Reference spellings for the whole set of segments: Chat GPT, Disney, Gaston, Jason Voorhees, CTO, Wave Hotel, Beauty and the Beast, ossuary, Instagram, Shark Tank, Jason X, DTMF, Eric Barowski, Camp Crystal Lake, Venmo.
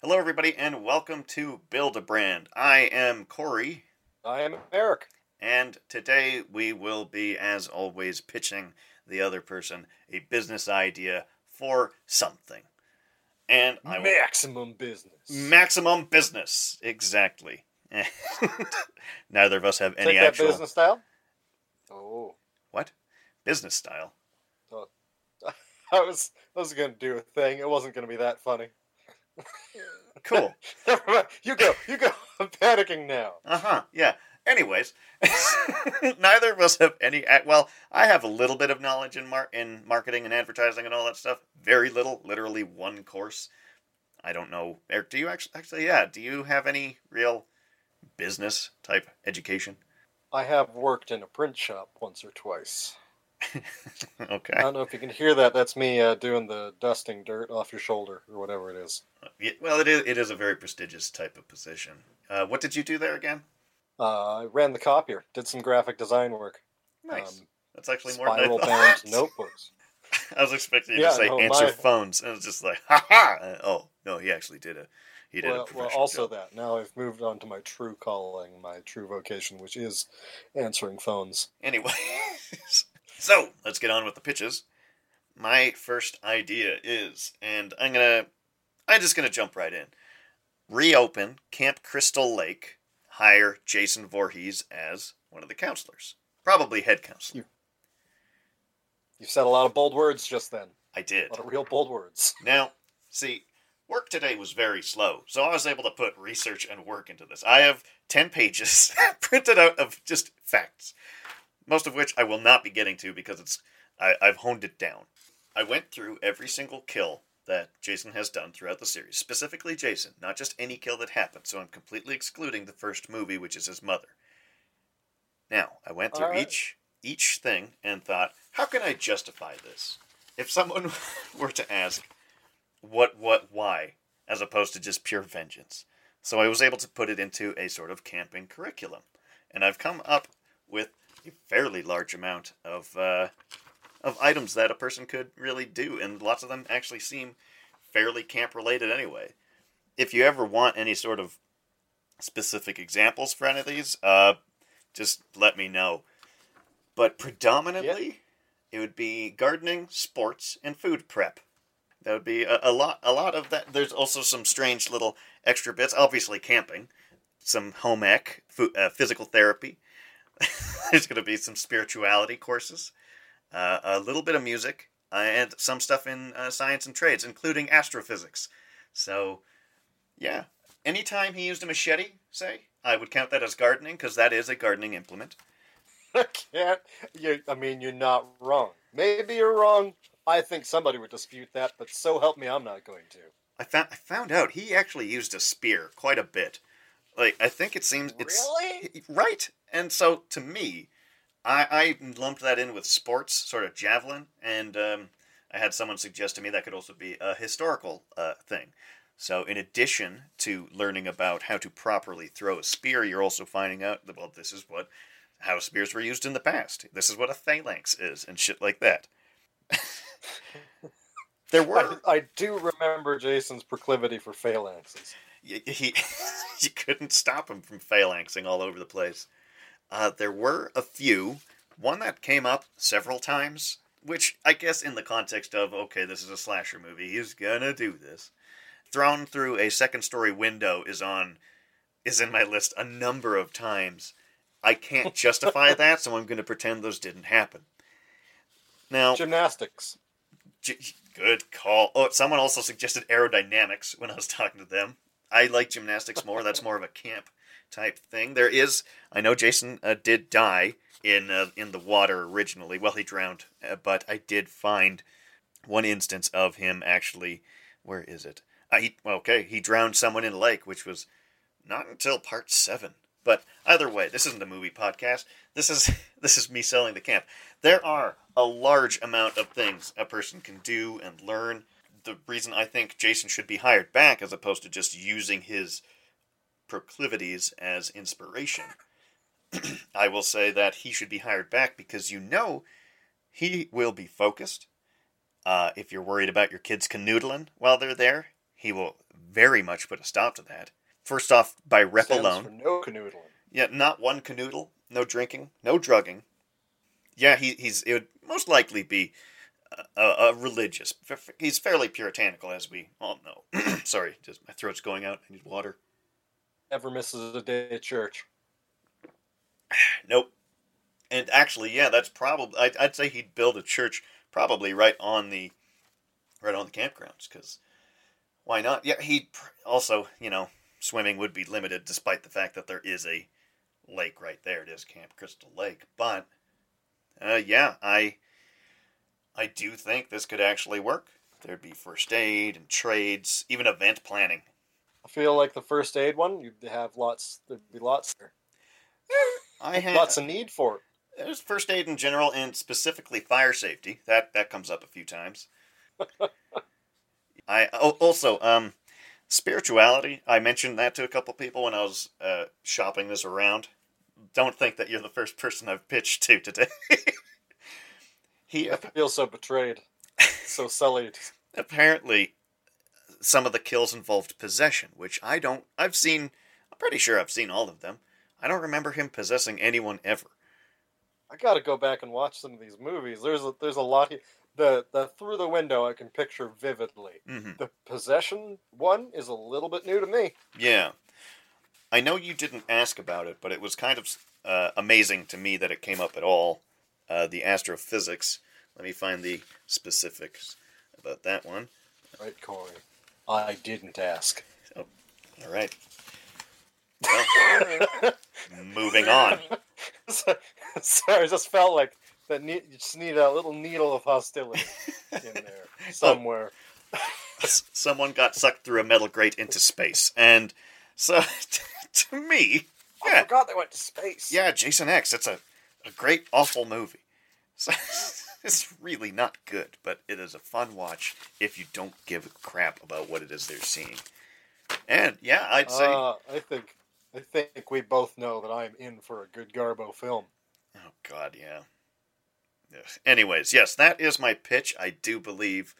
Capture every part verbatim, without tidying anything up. Hello, everybody, and welcome to Build a Brand. I am Corey. I am Eric. And today we will be, as always, pitching the other person a business idea for something. And I maximum business. Maximum business, exactly. Neither of us have any Take that actual business style. Oh, what business style? Oh. I was I was gonna do a thing. It wasn't gonna be that funny. Cool. you go, you go. I'm panicking now. Uh-huh, yeah. Anyways, neither of us have any... Well, I have a little bit of knowledge in mar- in marketing and advertising and all that stuff. Very little. Literally one course. I don't know. Eric, do you actually... Actually, yeah. Do you have any real business-type education? I have worked in a print shop once or twice. Okay. I don't know if you can hear that. That's me uh, doing the dusting dirt off your shoulder or whatever it is. Well, it is, it is a very prestigious type of position. Uh, what did you do there again? Uh, I ran the copier. Did some graphic design work. Nice. Um, That's actually more than I thought. Spiral-bound notebooks. I was expecting you yeah, to say no, answer my... phones. And I was just like, ha ha! Oh, no, he actually did a he did well, a professional Well, also job. That. Now I've moved on to my true calling, my true vocation, which is answering phones. Anyway. So, let's get on with the pitches. My first idea is, and I'm gonna, I'm just gonna jump right in. Reopen Camp Crystal Lake, hire Jason Voorhees as one of the counselors. Probably head counselor. You said a lot of bold words just then. I did. A lot of real bold words. Now, see, work today was very slow, so I was able to put research and work into this. I have ten pages printed out of just facts. Most of which I will not be getting to because it's I, I've honed it down. I went through every single kill that Jason has done throughout the series. Specifically Jason, not just any kill that happened. So I'm completely excluding the first movie, which is his mother. Now, I went through All right. each each thing and thought, how can I justify this? If someone were to ask, what, what, why? As opposed to just pure vengeance. So I was able to put it into a sort of camping curriculum. And I've come up with a fairly large amount of uh, of items that a person could really do, and lots of them actually seem fairly camp-related anyway. If you ever want any sort of specific examples for any of these, uh, just let me know. But predominantly, yeah. It would be gardening, sports, and food prep. That would be a, a lot. A lot of that. There's also some strange little extra bits. Obviously, camping, some home ec, food, uh, physical therapy. There's going to be some spirituality courses, uh, a little bit of music, uh, and some stuff in uh, science and trades, including astrophysics. So, yeah. Anytime he used a machete, say, I would count that as gardening, because that is a gardening implement. I can't. You, I mean, you're not wrong. Maybe you're wrong. I think somebody would dispute that, but so help me, I'm not going to. I found, I found out he actually used a spear quite a bit. Like, I think it seems... It's, really? Right. And so, to me, I, I lumped that in with sports, sort of javelin, and um, I had someone suggest to me that could also be a historical uh, thing. So, in addition to learning about how to properly throw a spear, you're also finding out, that, well, this is what how spears were used in the past. This is what a phalanx is, and shit like that. There were... I, I do remember Jason's proclivity for phalanxes. He, you couldn't stop him from phalanxing all over the place. Uh, there were a few. One that came up several times, which I guess in the context of, okay, this is a slasher movie, he's gonna do this. Thrown through a second-story window is on, is in my list a number of times. I can't justify that, so I'm gonna pretend those didn't happen. Now, gymnastics. G- good call. Oh, someone also suggested aerodynamics when I was talking to them. I like gymnastics more. That's more of a camp type thing. There is, I know Jason uh, did die in uh, in the water originally. Well, he drowned, uh, but I did find one instance of him actually. Where is it? Uh, he, okay, he drowned someone in a lake, which was not until part seven. But either way, this isn't a movie podcast. This is this is me selling the camp. There are a large amount of things a person can do and learn. The reason I think Jason should be hired back as opposed to just using his proclivities as inspiration. I will say that he should be hired back because you know he will be focused. Uh, if you're worried about your kids canoodling while they're there, He will very much put a stop to that. First off, by rep stands alone. For no canoodling. Yeah, not one canoodle, no drinking, no drugging. Yeah, he, he's it would most likely be a, a religious. He's fairly puritanical, as we all know. Sorry, just my throat's going out. I need water. Never misses a day at church. Nope. And actually, yeah, that's probably. I'd, I'd say he'd build a church probably right on the, right on the campgrounds, because why not? Yeah, he also, you know, swimming would be limited, despite the fact that there is a lake right there. It is Camp Crystal Lake, but uh, yeah, I, I do think this could actually work. There'd be first aid and trades, even event planning. I feel like the first aid one, you'd have lots. There'd be lots there. I had lots of need for it. There's first aid in general, and specifically fire safety. That that comes up a few times. I also um, spirituality. I mentioned that to a couple people when I was uh, shopping this around. Don't think that you're the first person I've pitched to today. he I feel so betrayed, so sullied. Apparently, some of the kills involved possession, which I don't. I've seen. I'm pretty sure I've seen all of them. I don't remember him possessing anyone ever. I gotta go back and watch some of these movies. There's a, there's a lot here. The, the Through the Window I can picture vividly. Mm-hmm. The possession one is a little bit new to me. Yeah. I know you didn't ask about it, but it was kind of uh, amazing to me that it came up at all. Uh, the astrophysics. Let me find the specifics about that one. Right, Corey. I didn't ask. Oh, all right. Well, moving on. Sorry, I just felt like that ne- you just need a little needle of hostility in there somewhere. Oh. Someone got sucked through a metal grate into space, and so to me, yeah, I forgot they went to space. Yeah, Jason X. It's a, a great, awful movie. So it's really not good, but it is a fun watch if you don't give a crap about what it is they're seeing. And yeah, I'd say uh, I think. I think we both know that I'm in for a good Garbo film. Oh, God, yeah. Yes. Anyways, yes, that is my pitch. I do believe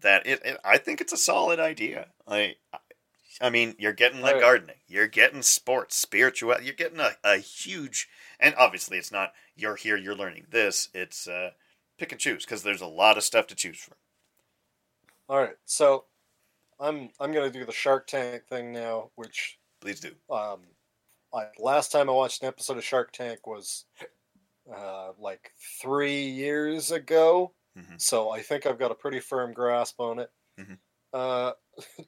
that it... it I think it's a solid idea. I I mean, you're getting the gardening. You're getting sports, spirituality. You're getting a, a huge... And obviously, it's not, you're here, you're learning this. It's uh, pick and choose, because there's a lot of stuff to choose from. All right, so I'm I'm going to do the Shark Tank thing now, which... Please do. Um, I, last time I watched an episode of Shark Tank was uh, like three years ago, mm-hmm. so I think I've got a pretty firm grasp on it. Mm-hmm. Uh,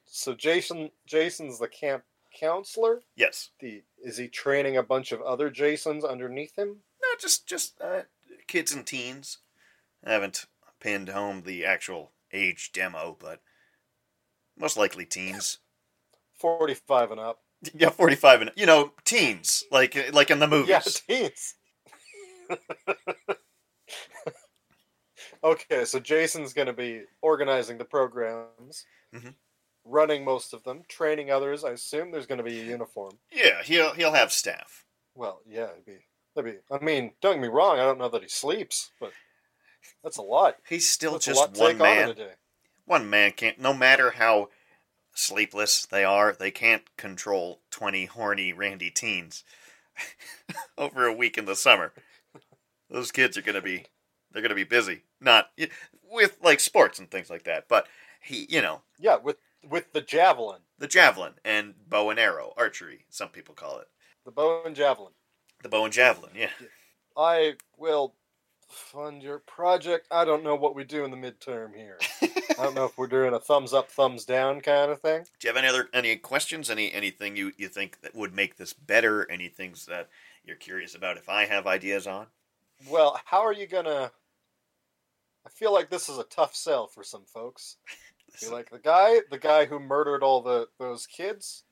so Jason, Jason's the camp counselor. Yes. The is he training a bunch of other Jasons underneath him? No, just just uh, kids and teens. I haven't pinned home the actual age demo, but most likely teens, forty-five and up. Yeah, forty-five and, you know, teens, like like in the movies. Yeah, teens. Okay, so Jason's going to be organizing the programs, mm-hmm. running most of them, training others. I assume there's going to be a uniform. Yeah, he'll he'll have staff. Well, yeah, it'd be, it'd be. I mean, don't get me wrong. I don't know that he sleeps, but that's a lot. He's still that's just one man. On one man can't. No matter how sleepless they are, they can't control twenty horny randy teens over a week in the summer. Those kids are gonna be they're gonna be busy, not with like sports and things like that, but he, you know, yeah, with with the javelin the javelin and bow and arrow, archery, some people call it the bow and javelin the bow and javelin yeah. I will fund your project. I don't know what we do in the midterm here. I don't know if we're doing a thumbs up, thumbs down kind of thing. Do you have any other any questions? Any anything you, you think that would make this better? Any things that you're curious about if I have ideas on? Well, how are you gonna? I feel like this is a tough sell for some folks. You're like the guy, the guy who murdered all the those kids.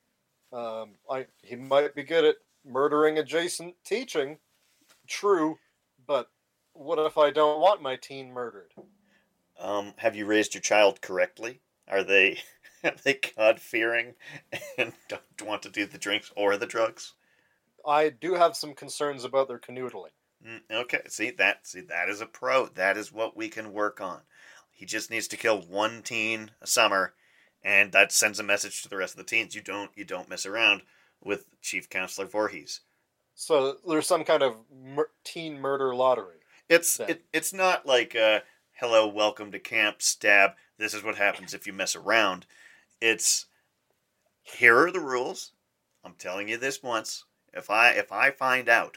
Um, I he might be good at murdering adjacent teaching. True, but what if I don't want my teen murdered? Um, have you raised your child correctly? Are they are they God-fearing and don't want to do the drinks or the drugs? I do have some concerns about their canoodling. Mm, okay, see that see that is a pro. That is what we can work on. He just needs to kill one teen a summer, And that sends a message to the rest of the teens. You don't you don't mess around with Chief Counselor Voorhees. So there's some kind of mur- teen murder lottery. It's it, it's not like, uh, hello, welcome to camp, stab, this is what happens if you mess around. It's, here are the rules. I'm telling you this once. If I if I find out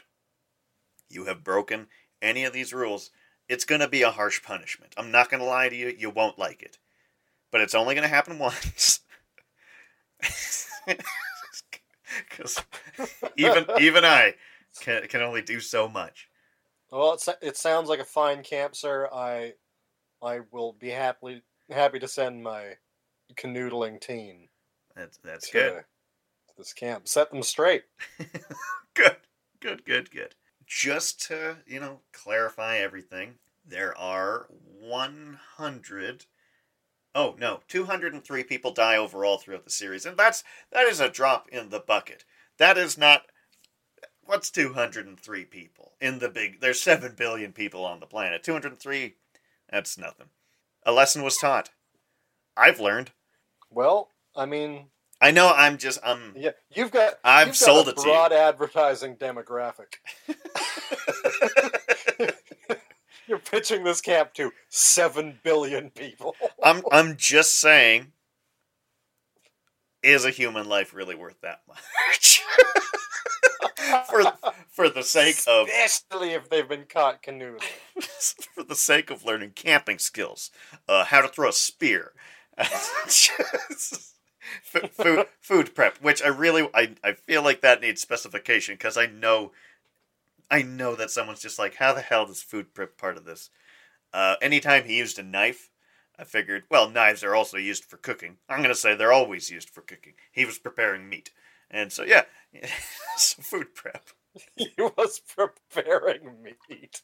you have broken any of these rules, it's going to be a harsh punishment. I'm not going to lie to you. You won't like it. But it's only going to happen once. Because even even I can, can only do so much. Well, it, it sounds like a fine camp, sir. I I will be happily happy to send my canoodling teen. That's that's to, good. To this camp, set them straight. Good, good, good, good. Just to, you know, clarify everything, there are one hundred. Oh no, two hundred three people die overall throughout the series, and that's that is a drop in the bucket. That is not. What's two hundred three people in the big? There's seven billion people on the planet. two hundred three, that's nothing. A lesson was taught. I've learned. Well, I mean, I know. I'm just. I'm. Yeah, you've got. I've you've sold got a it broad to you. Advertising demographic. You're pitching this camp to seven billion people. I'm. I'm just saying. Is a human life really worth that much? for for the sake of, especially if they've been caught canoeing. For the sake of learning camping skills, uh, how to throw a spear. food, food prep, which I really, I, I feel like that needs specification, because I know, I know that someone's just like, how the hell does food prep part of this? Uh, anytime he used a knife, I figured, well, knives are also used for cooking. I'm going to say they're always used for cooking. He was preparing meat. And so, yeah, so food prep. He was preparing meat.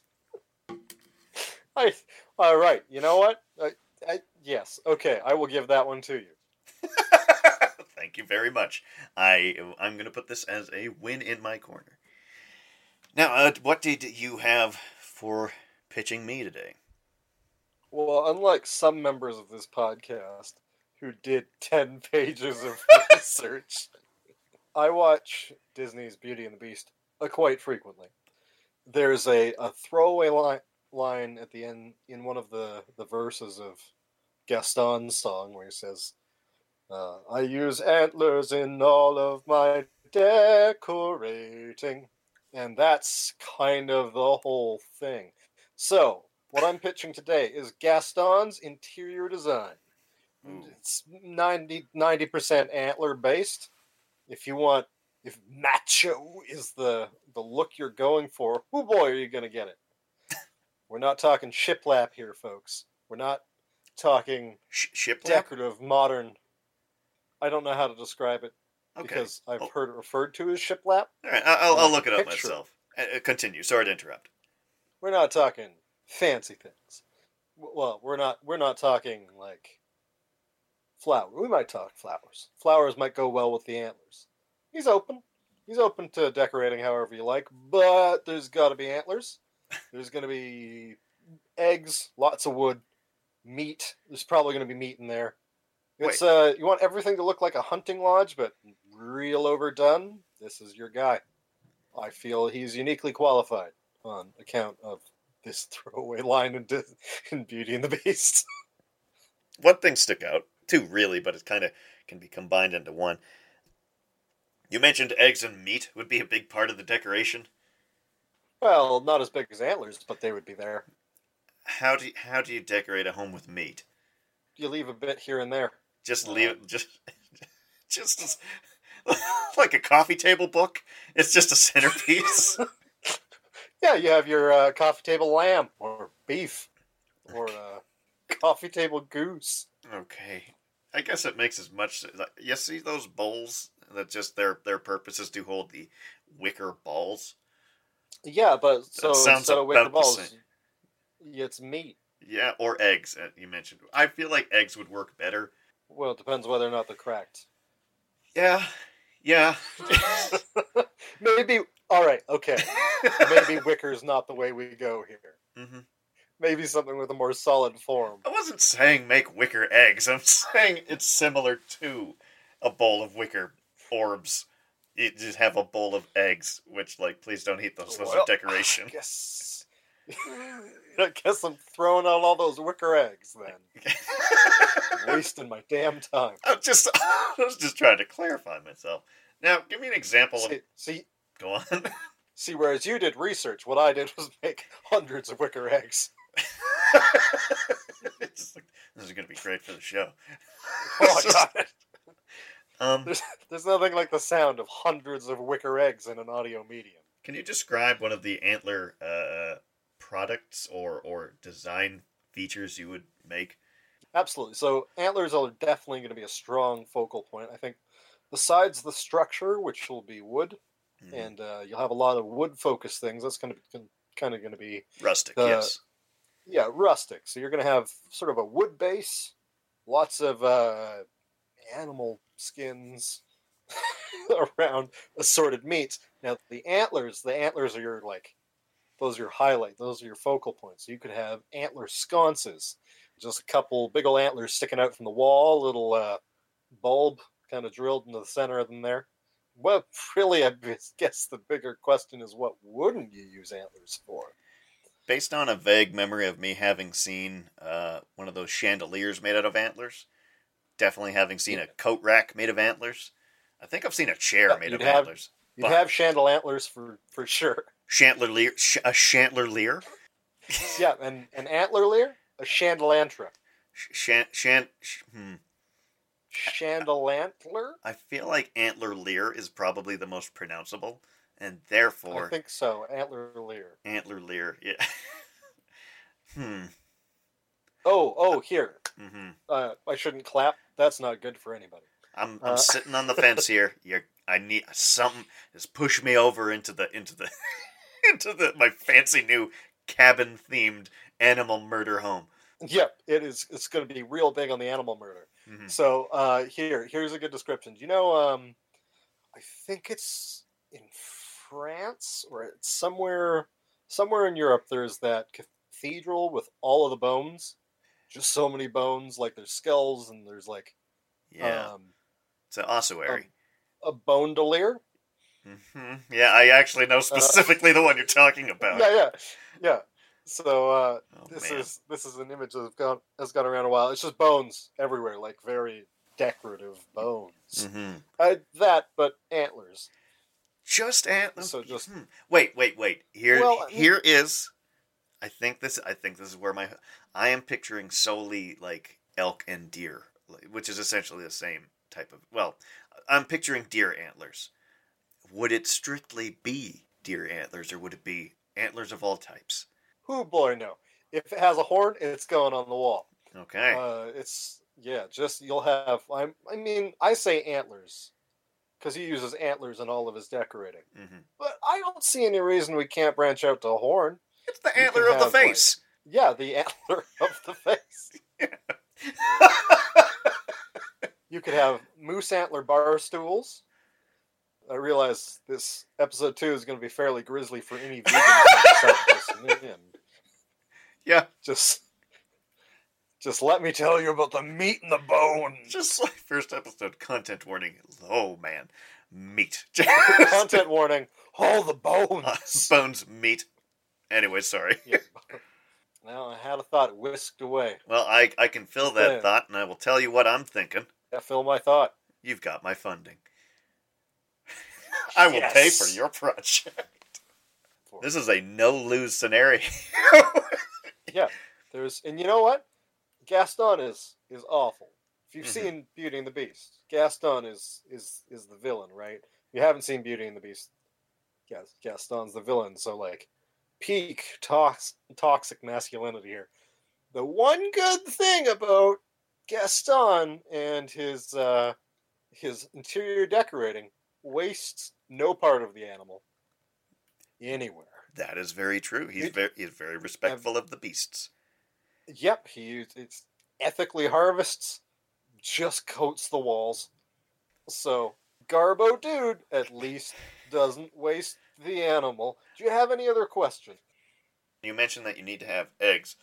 I, all right, you know what? I, I, yes, okay, I will give that one to you. Thank you very much. I, I'm going to put this as a win in my corner. Now, uh, what did you have for pitching me today? Well, unlike some members of this podcast who did ten pages of research, I watch Disney's Beauty and the Beast uh, quite frequently. There's a, a throwaway line, line at the end in one of the, the verses of Gaston's song where he says, uh, I use antlers in all of my decorating. And that's kind of the whole thing. So, what I'm pitching today is Gaston's interior design. Ooh. It's ninety percent antler based. If you want, if macho is the, the look you're going for, oh boy, are you going to get it. We're not talking shiplap here, folks. We're not talking Sh- decorative, modern. I don't know how to describe it, okay, because I've I'll... heard it referred to as shiplap. All right, I'll, I'll look it up picture. myself. Uh, continue. Sorry to interrupt. We're not talking fancy things. Well, we're not. We're not talking like. Flower. We might talk flowers. Flowers might go well with the antlers. He's open. He's open to decorating however you like, but there's got to be antlers. There's going to be eggs, lots of wood, meat. There's probably going to be meat in there. It's Wait. uh, you want everything to look like a hunting lodge, but real overdone. This is your guy. I feel he's uniquely qualified on account of this throwaway line in, Disney, in Beauty and the Beast. One thing stuck out. Two, really, but it kind of can be combined into one. You mentioned eggs and meat would be a big part of the decoration. Well, not as big as antlers, but they would be there. How do you, how do you decorate a home with meat? You leave a bit here and there. Just leave it, just just as, like a coffee table book. It's just a centerpiece. Yeah, you have your uh, coffee table lamb or beef or uh, coffee table goose. Okay. I guess it makes as much sense. You see those bowls that just their their purpose is to hold the wicker balls? Yeah, but so instead of wicker balls, it's meat. Yeah, or eggs, you mentioned. I feel like eggs would work better. Well, it depends whether or not they're cracked. Yeah, yeah. Maybe, all right, okay. Maybe wicker's not the way we go here. Mm-hmm. Maybe something with a more solid form. I wasn't saying make wicker eggs. I'm saying it's similar to a bowl of wicker orbs. You just have a bowl of eggs, which, like, please don't eat those. Those well, are decoration. I guess... I guess I'm throwing out all those wicker eggs, then. Wasting my damn time. I'm just, I was just trying to clarify myself. Now, give me an example see, of... See, go on. See, whereas you did research, what I did was make hundreds of wicker eggs. It's like, this is going to be great for the show. Oh, I got it. Um, there's, there's nothing like the sound of hundreds of wicker eggs in an audio medium. Can you describe one of the antler uh, products or, or design features you would make? Absolutely. So antlers are definitely going to be a strong focal point. I think besides the structure, which will be wood, mm-hmm. and uh, you'll have a lot of wood-focused things. That's going to be kind of going to be... Rustic, the, yes. Yeah, rustic. So you're going to have sort of a wood base, lots of uh, animal... skins around assorted meats. Now the antlers, the antlers are your like, those are your highlight. Those are your focal points. You could have antler sconces, just a couple big old antlers sticking out from the wall, little uh, bulb kind of drilled into the center of them there. Well, really, I guess the bigger question is what wouldn't you use antlers for? Based on a vague memory of me having seen uh, one of those chandeliers made out of antlers. Definitely having seen a coat rack made of antlers. I think I've seen a chair yeah, made of have, antlers. You'd have chandelier antlers for, for sure. Chandelier, sh- a chandelier? Yeah, an, an antlerlier, a chandelantra. Shant, shant, sh- hmm. Chandelantler? I feel like antlerlier is probably the most pronounceable, and therefore... I think so, antlerlier. Antlerlier, yeah. hmm. Oh, oh, here. Mm-hmm. Uh, I shouldn't clap. That's not good for anybody. I'm I'm uh, sitting on the fence here. You're, I need something has pushed me over into the into the into the my fancy new cabin themed animal murder home. Yep, yeah, it is. It's going to be real big on the animal murder. Mm-hmm. So uh, here here's a good description. You know, um, I think it's in France or it's somewhere somewhere in Europe. There's that cathedral with all of the bones. Just so many bones, like there's skulls and there's like, yeah, um, it's an ossuary, a, a bone-delier. Mm-hmm. Yeah, I actually know specifically uh, the one you're talking about. Yeah, yeah, yeah. So uh, oh, this man. is this is an image that's gone that's gone around a while. It's just bones everywhere, like very decorative bones. Mm-hmm. I, that, but antlers. Just antlers. So just hmm. wait, wait, wait. Here, well, here he, is. I think this. I think this is where my. I am picturing solely like elk and deer, which is essentially the same type of. Well, I'm picturing deer antlers. Would it strictly be deer antlers, or would it be antlers of all types? Oh boy, no! If it has a horn, it's going on the wall. Okay. Uh, it's yeah. Just you'll have. I'm, I mean, I say antlers because he uses antlers in all of his decorating. Mm-hmm. But I don't see any reason we can't branch out to a horn. It's the antler of the face. Like, yeah, the antler of the face. You could have moose antler bar stools. I realize this episode two is going to be fairly grisly for any vegans. Yeah. Just, just let me tell you about the meat and the bone. Just like first episode, content warning. Oh, man. Meat. Content warning. All the bones. Uh, bones, meat. Anyway, sorry. Yeah. Now I had a thought whisked away. Well, I, I can fill that yeah. thought, and I will tell you what I'm thinking. Yeah, fill my thought. You've got my funding. I will yes. pay for your project. For this is a no-lose scenario. Yeah, there's, and you know what? Gaston is, is awful. If you've mm-hmm. seen Beauty and the Beast, Gaston is, is, is the villain, right? If you haven't seen Beauty and the Beast, yes, Gaston's the villain, so like, peak tox- toxic masculinity here. The one good thing about Gaston and his uh, his interior decorating wastes no part of the animal anywhere. That is very true. He's it, very he's very respectful I've, of the beasts. Yep, he it's ethically harvests, just coats the walls. So Garbo dude at least doesn't waste the animal. Do you have any other questions? You mentioned that you need to have eggs.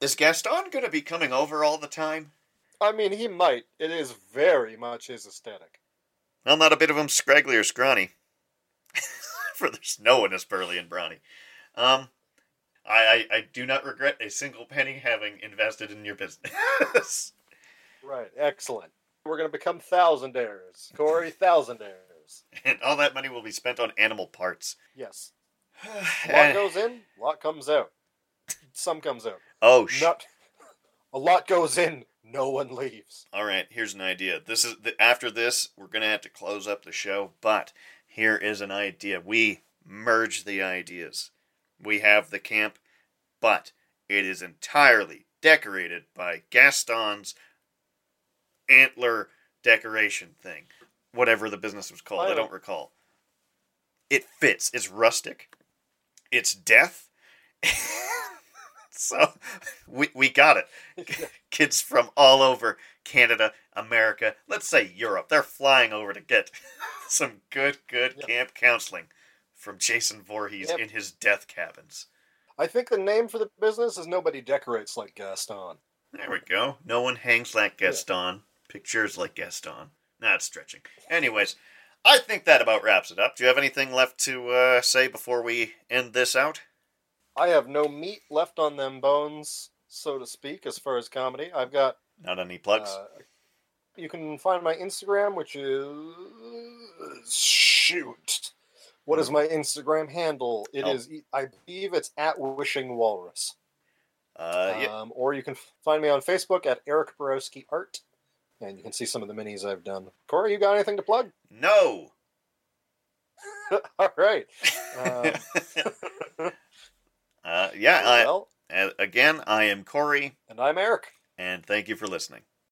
Is Gaston going to be coming over all the time? I mean, he might. It is very much his aesthetic. Well, not a bit of him scraggly or scrawny. For there's no one as burly and brawny. Um, I, I, I do not regret a single penny having invested in your business. Right, excellent. We're going to become thousandaires. Corey, thousandaires. And all that money will be spent on animal parts. Yes. A lot goes in, a lot comes out. Some comes out. Oh, shit. A lot goes in, no one leaves. All right, here's an idea. This is the, after this, we're going to have to close up the show, but here is an idea. We merge the ideas. We have the camp, but it is entirely decorated by Gaston's antler decoration thing. Whatever the business was called, I don't, I don't recall. It fits. It's rustic. It's death. So, we we got it. Kids from all over Canada, America, let's say Europe, they're flying over to get some good, good yep. camp counseling from Jason Voorhees yep. in his death cabins. I think the name for the business is Nobody Decorates Like Gaston. There we go. No one hangs like Gaston. Yeah. Pictures like Gaston. Nah, it's stretching. Anyways, I think that about wraps it up. Do you have anything left to uh, say before we end this out? I have no meat left on them bones, so to speak, as far as comedy. I've got... Not any plugs? Uh, you can find my Instagram, which is... Shoot. What is my Instagram handle? It oh. is... I believe it's at Wishing Walrus. Uh, yeah. um, or you can find me on Facebook at Eric Barowski Art, and you can see some of the minis I've done. Corey, you got anything to plug? No! All right. Um... Uh, yeah, I, well, again, I am Corey. And I'm Eric. And thank you for listening.